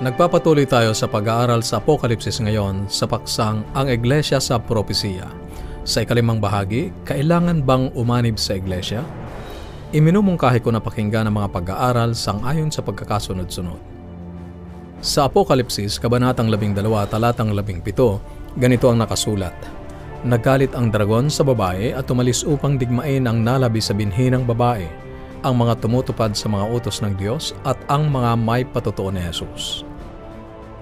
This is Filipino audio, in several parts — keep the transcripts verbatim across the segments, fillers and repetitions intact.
Nagpapatuloy tayo sa pag-aaral sa Apokalipsis ngayon sa paksang Ang Iglesia sa Propesiya. Sa ikalimang bahagi, kailangan bang umanib sa Iglesia? Iminumungkahi ko na pakinggan ang mga pag-aaral sangayon sa pagkakasunod-sunod. Sa Apokalipsis, Kabanatang labing dalawa, Talatang labing pito, ganito ang nakasulat. Nagalit ang dragon sa babae at tumalis upang digmain ang nalabi sa binhi ng babae, ang mga tumutupad sa mga utos ng Diyos at ang mga may patotoo ni Jesus.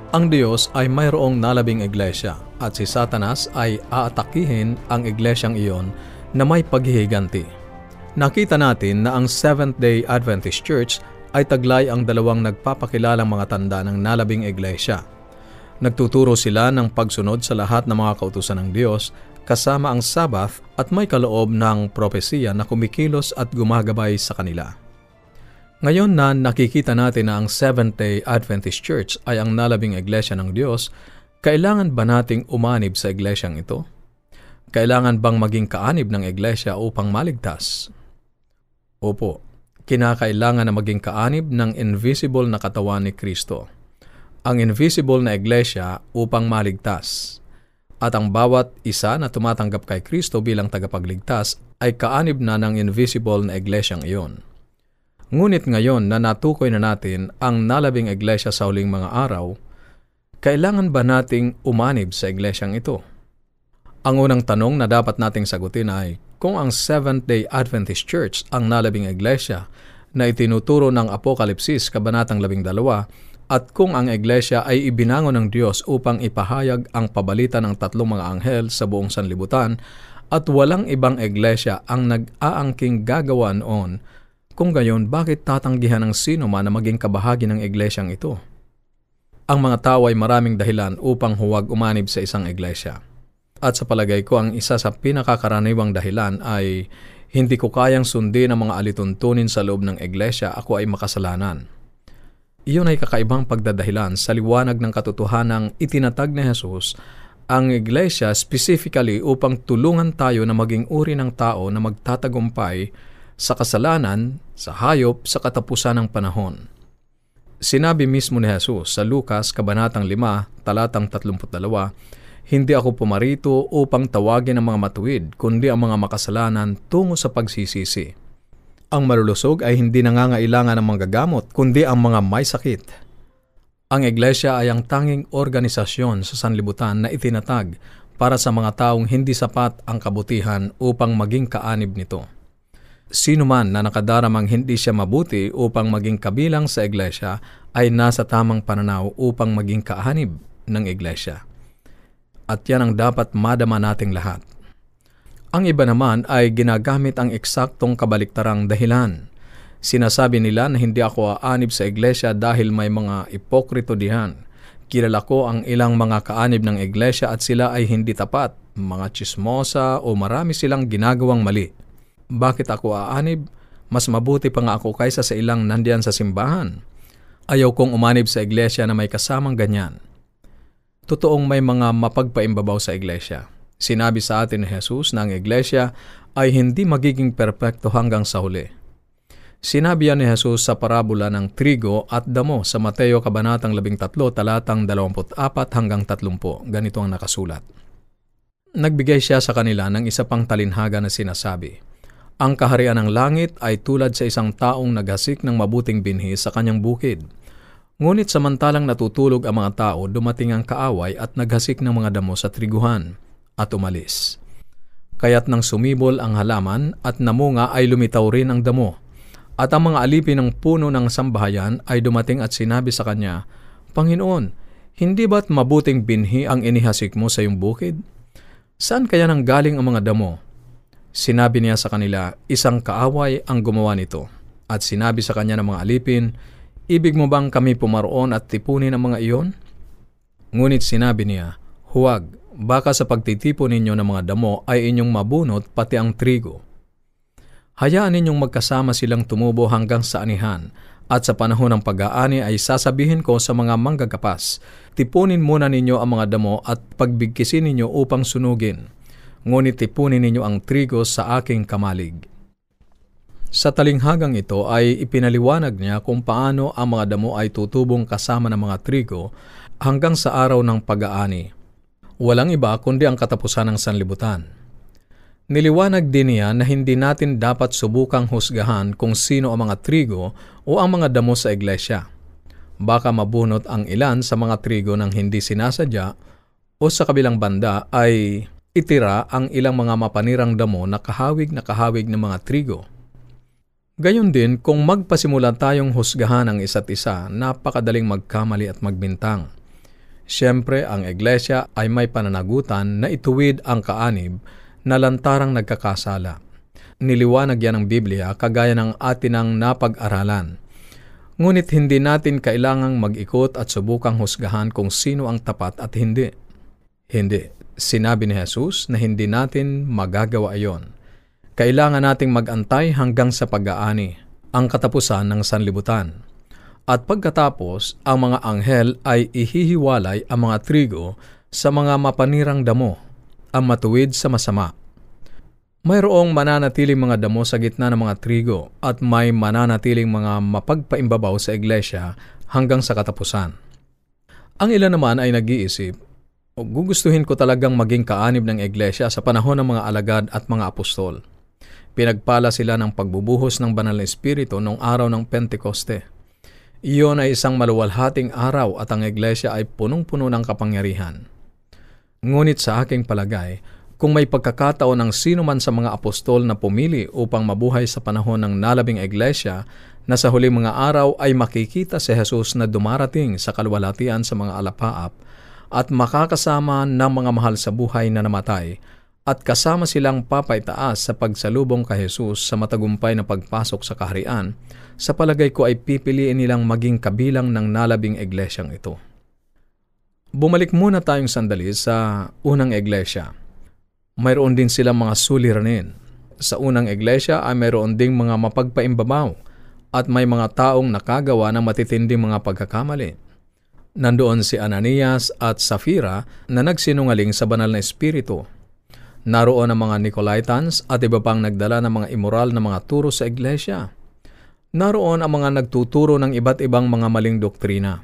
Ang Diyos ay mayroong nalabing iglesia at si Satanas ay aatakihin ang iglesyang iyon na may paghihiganti. Nakita natin na ang Seventh-day Adventist Church ay taglay ang dalawang nagpapakilalang mga tanda ng nalabing iglesia. Nagtuturo sila ng pagsunod sa lahat ng mga kautusan ng Diyos kasama ang Sabbath at may kaloob ng propesiya na kumikilos at gumagabay sa kanila. Ngayon na nakikita natin na ang Seventh-day Adventist Church ay ang nalabing iglesia ng Diyos, kailangan ba nating umanib sa iglesyang ito? Kailangan bang maging kaanib ng iglesia upang maligtas? Opo, kinakailangan na maging kaanib ng invisible na katawan ni Kristo, ang invisible na iglesia upang maligtas. At ang bawat isa na tumatanggap kay Kristo bilang tagapagligtas ay kaanib na ng invisible na iglesyang iyon. Ngunit ngayon na natukoy na natin ang nalabing iglesia sa huling mga araw, kailangan ba nating umanib sa iglesyang ito? Ang unang tanong na dapat nating sagutin ay kung ang Seventh-day Adventist Church ang nalabing iglesia na itinuturo ng Apokalipsis, Kabanatang labing dalawa, at kung ang iglesia ay ibinango ng Diyos upang ipahayag ang pabalita ng tatlong mga anghel sa buong sanlibutan at walang ibang iglesia ang nag-aangking gagawa noon, kung gayon, bakit tatanggihan ng sino man na maging kabahagi ng iglesyang ito? Ang mga tao ay maraming dahilan upang huwag umanib sa isang iglesia. At sa palagay ko, ang isa sa pinakakaraniwang dahilan ay hindi ko kayang sundin ang mga alituntunin sa loob ng iglesia, ako ay makasalanan. Iyon ay kakaibang pagdadahilan sa liwanag ng katotohanang itinatag ni Jesus ang iglesia specifically upang tulungan tayo na maging uri ng tao na magtatagumpay sa kasalanan, sa hayop, sa katapusan ng panahon. Sinabi mismo ni Jesus sa Lucas, Kabanatang lima, Talatang tatlumpu't dalawa, "Hindi ako pumarito upang tawagin ang mga matuwid, kundi ang mga makasalanan tungo sa pagsisisi." Ang malulusog ay hindi nangangailangan ng manggagamot, kundi ang mga may sakit. Ang iglesia ay ang tanging organisasyon sa sanlibutan na itinatag para sa mga taong hindi sapat ang kabutihan upang maging kaanib nito. Sino man na nakadaramang hindi siya mabuti upang maging kabilang sa iglesia ay nasa tamang pananaw upang maging kaanib ng iglesia. At yan ang dapat madama nating lahat. Ang iba naman ay ginagamit ang eksaktong kabaliktarang dahilan. Sinasabi nila na hindi ako aanib sa iglesia dahil may mga ipokrito diyan. Kilala ko ang ilang mga kaanib ng iglesia at sila ay hindi tapat, mga chismosa o marami silang ginagawang mali. Bakit ako aanib? Mas mabuti pa nga ako kaysa sa ilang nandiyan sa simbahan. Ayaw kong umanib sa iglesia na may kasamang ganyan. Totoong may mga mapagpaimbabaw sa iglesia. Sinabi sa atin ni Jesus na ang iglesia ay hindi magiging perpekto hanggang sa huli. Sinabi yan ni Jesus sa parabola ng trigo at damo sa Mateo, Kabanatang labing tatlo, Talatang dalawampu't apat hanggang tatlumpung. Ganito ang nakasulat. Nagbigay siya sa kanila ng isa pang talinhaga na sinasabi, "Ang kaharian ng langit ay tulad sa isang taong naghasik ng mabuting binhi sa kanyang bukid. Ngunit samantalang natutulog ang mga tao, dumating ang kaaway at naghasik ng mga damo sa triguhan at umalis. Kaya't nang sumibol ang halaman at namunga ay lumitaw rin ang damo. At ang mga alipin ng puno ng sambahayan ay dumating at sinabi sa kanya, 'Panginoon, hindi ba't mabuting binhi ang inihasik mo sa iyong bukid? Saan kaya nang galing ang mga damo?' Sinabi niya sa kanila, 'Isang kaaway ang gumawa nito.' At sinabi sa kanya ng mga alipin, 'Ibig mo bang kami pumaroon at tipunin ang mga iyon?' Ngunit sinabi niya, 'Huwag, baka sa pagtitipon ninyo ng mga damo ay inyong mabunot pati ang trigo. Hayaan ninyong magkasama silang tumubo hanggang sa anihan, at sa panahon ng pag-aani ay sasabihin ko sa mga manggagapas, tipunin muna ninyo ang mga damo at pagbigkisin ninyo upang sunugin. Ngunit tipunin ninyo ang trigo sa aking kamalig.'" Sa talinghagang ito ay ipinaliwanag niya kung paano ang mga damo ay tutubong kasama ng mga trigo hanggang sa araw ng pag-aani. Walang iba kundi ang katapusan ng sanlibutan. Niliwanag din niya na hindi natin dapat subukang husgahan kung sino ang mga trigo o ang mga damo sa iglesia. Baka mabunot ang ilan sa mga trigo ng hindi sinasadya o sa kabilang banda ay itira ang ilang mga mapanirang damo na kahawig na kahawig ng mga trigo. Gayon din, kung magpasimula tayong husgahan ang isa't isa, napakadaling magkamali at magbintang. Siyempre, ang iglesia ay may pananagutan na ituwid ang kaanib na lantarang nagkakasala. Niliwanag yan ng Biblia kagaya ng atin ang napag-aralan. Ngunit hindi natin kailangang mag-ikot at subukang husgahan kung sino ang tapat at hindi. Hindi. Sinabi ni Jesus na hindi natin magagawa iyon. Kailangan nating mag-antay hanggang sa pag-aani, ang katapusan ng sanlibutan. At pagkatapos, ang mga anghel ay ihihiwalay ang mga trigo sa mga mapanirang damo, ang matuwid sa masama. Mayroong mananatiling mga damo sa gitna ng mga trigo at may mananatiling mga mapagpaimbabaw sa iglesia hanggang sa katapusan. Ang ilan naman ay nag-iisip, gugustuhin ko talagang maging kaanib ng iglesia sa panahon ng mga alagad at mga apostol. Pinagpala sila ng pagbubuhos ng banal na espiritu noong araw ng Pentekoste. Iyon ay isang maluwalhating araw at ang iglesia ay punong-puno ng kapangyarihan. Ngunit sa aking palagay, kung may pagkakataon ng sino man sa mga apostol na pumili upang mabuhay sa panahon ng nalabing iglesia, na sa huling mga araw ay makikita si Jesus na dumarating sa kaluwalhatian sa mga alapaap at makakasama ng mga mahal sa buhay na namatay, at kasama silang papaitaas sa pagsalubong kay Jesus sa matagumpay na pagpasok sa kaharian, sa palagay ko ay pipiliin nilang maging kabilang ng nalabing iglesyang ito. Bumalik muna tayong sandali sa unang iglesia. Mayroon din silang mga suliranin. Sa unang iglesia ay mayroon ding mga mapagpaimbabaw at may mga taong nakagawa ng matitinding mga pagkakamali. Nandoon si Ananias at Sapphira na nagsinungaling sa banal na espiritu. Naroon ang mga Nicolaitans at iba pang nagdala ng mga immoral na mga turo sa iglesia. Naroon ang mga nagtuturo ng iba't ibang mga maling doktrina.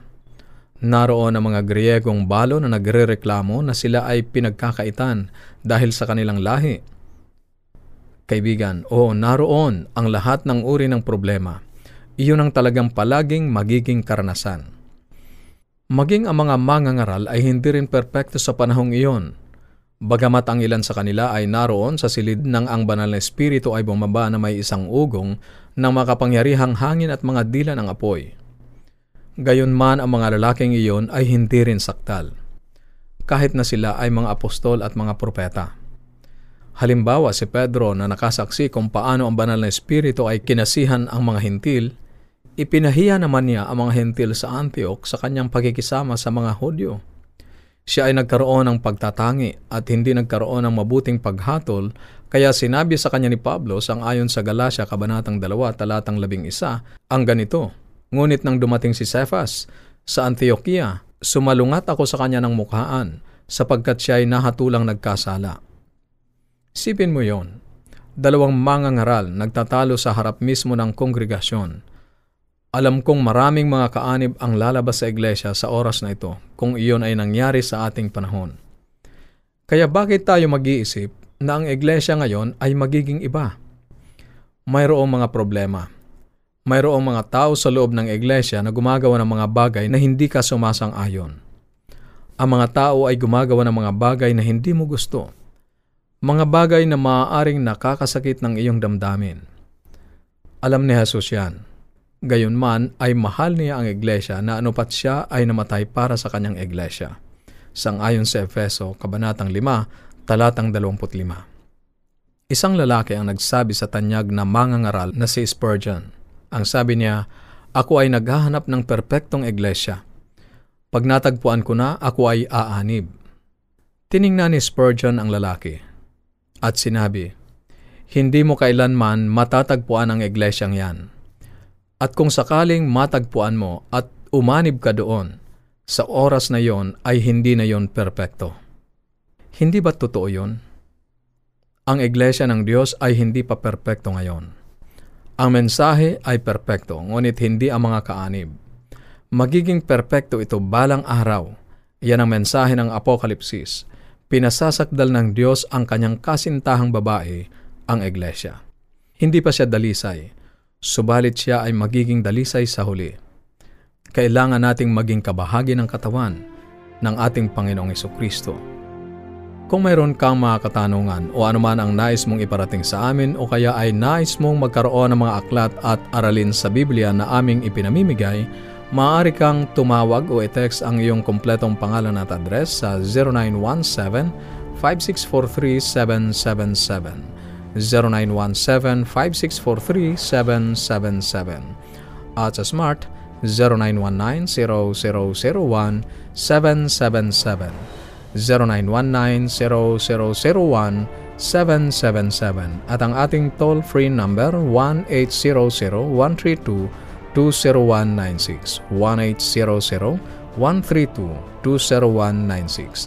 Naroon ang mga Griyegong balo na nagrereklamo na sila ay pinagkakaitan dahil sa kanilang lahi. Kaibigan, o oh, naroon ang lahat ng uri ng problema. Iyon ang talagang palaging magiging karanasan. Maging ang mga mangangaral ay hindi rin perpekto sa panahong iyon. Bagamat ang ilan sa kanila ay naroon sa silid ng ang banal na espiritu ay bumaba na may isang ugong ng makapangyarihang hangin at mga dila ng apoy. Gayunman ang mga lalaking iyon ay hindi rin sakdal, kahit na sila ay mga apostol at mga propeta. Halimbawa si Pedro na nakasaksi kung paano ang banal na espiritu ay kinasihan ang mga hintil. Ipinahiya naman niya ang mga hentil sa Antioch sa kanyang pagkikisama sa mga Hudyo. Siya ay nagkaroon ng pagtatangi at hindi nagkaroon ng mabuting paghatol, kaya sinabi sa kanya ni Pablo sangayon sa Galatia Kabanatang two, Talatang eleven, ang ganito, "Ngunit nang dumating si Cephas sa Antioquia, sumalungat ako sa kanya ng mukhaan, sapagkat siya ay nahatulang nagkasala." Sipin mo yon. Dalawang mangangaral nagtatalo sa harap mismo ng kongregasyon. Alam kong maraming mga kaanib ang lalabas sa iglesia sa oras na ito kung iyon ay nangyari sa ating panahon. Kaya bakit tayo mag-iisip na ang iglesia ngayon ay magiging iba? Mayroong mga problema. Mayroong mga tao sa loob ng iglesia na gumagawa ng mga bagay na hindi ka sumasang-ayon. Ang mga tao ay gumagawa ng mga bagay na hindi mo gusto. Mga bagay na maaaring nakakasakit ng iyong damdamin. Alam ni Jesus yan. Gayunman ay mahal niya ang iglesia na anupat siya ay namatay para sa kanyang iglesia. Sangayon sa Efeso, Kabanatang five, Talatang twenty-five. Isang lalaki ang nagsabi sa tanyag na mangangaral na si Spurgeon. Ang sabi niya, "Ako ay naghahanap ng perpektong iglesia. Pag natagpuan ko na, ako ay aanib." Tiningnan ni Spurgeon ang lalaki at sinabi, "Hindi mo kailanman matatagpuan ang iglesyang yan. At kung sakaling matagpuan mo at umanib ka doon, sa oras na yon ay hindi na yon perpekto." Hindi ba totoo yon? Ang iglesia ng Diyos ay hindi pa perpekto ngayon. Ang mensahe ay perpekto, ngunit hindi ang mga kaanib. Magiging perpekto ito balang araw. Yan ang mensahe ng Apokalipsis. Pinasasakdal ng Diyos ang kanyang kasintahang babae, ang Iglesia. Hindi pa siya dalisay, subalit siya ay magiging dalisay sa huli. Kailangan nating maging kabahagi ng katawan ng ating Panginoong Jesukristo. Kung mayroon kang mga katanungan o anuman ang nais mong iparating sa amin o kaya ay nais mong magkaroon ng mga aklat at aralin sa Biblia na aming ipinamimigay, maaari kang tumawag o i-text ang iyong kompletong pangalan at address sa zero nine one seven, five six four three, seven seven seven, zero nine one seven, five six four three, seven seven seven, at sa Smart zero nine one nine, zero zero zero one, seven seven seven, zero nine one nine, zero zero zero one, seven seven seven, at ang ating toll-free number one eight hundred, one three two, two zero one nine six, one eight hundred, one three two, two zero one nine six.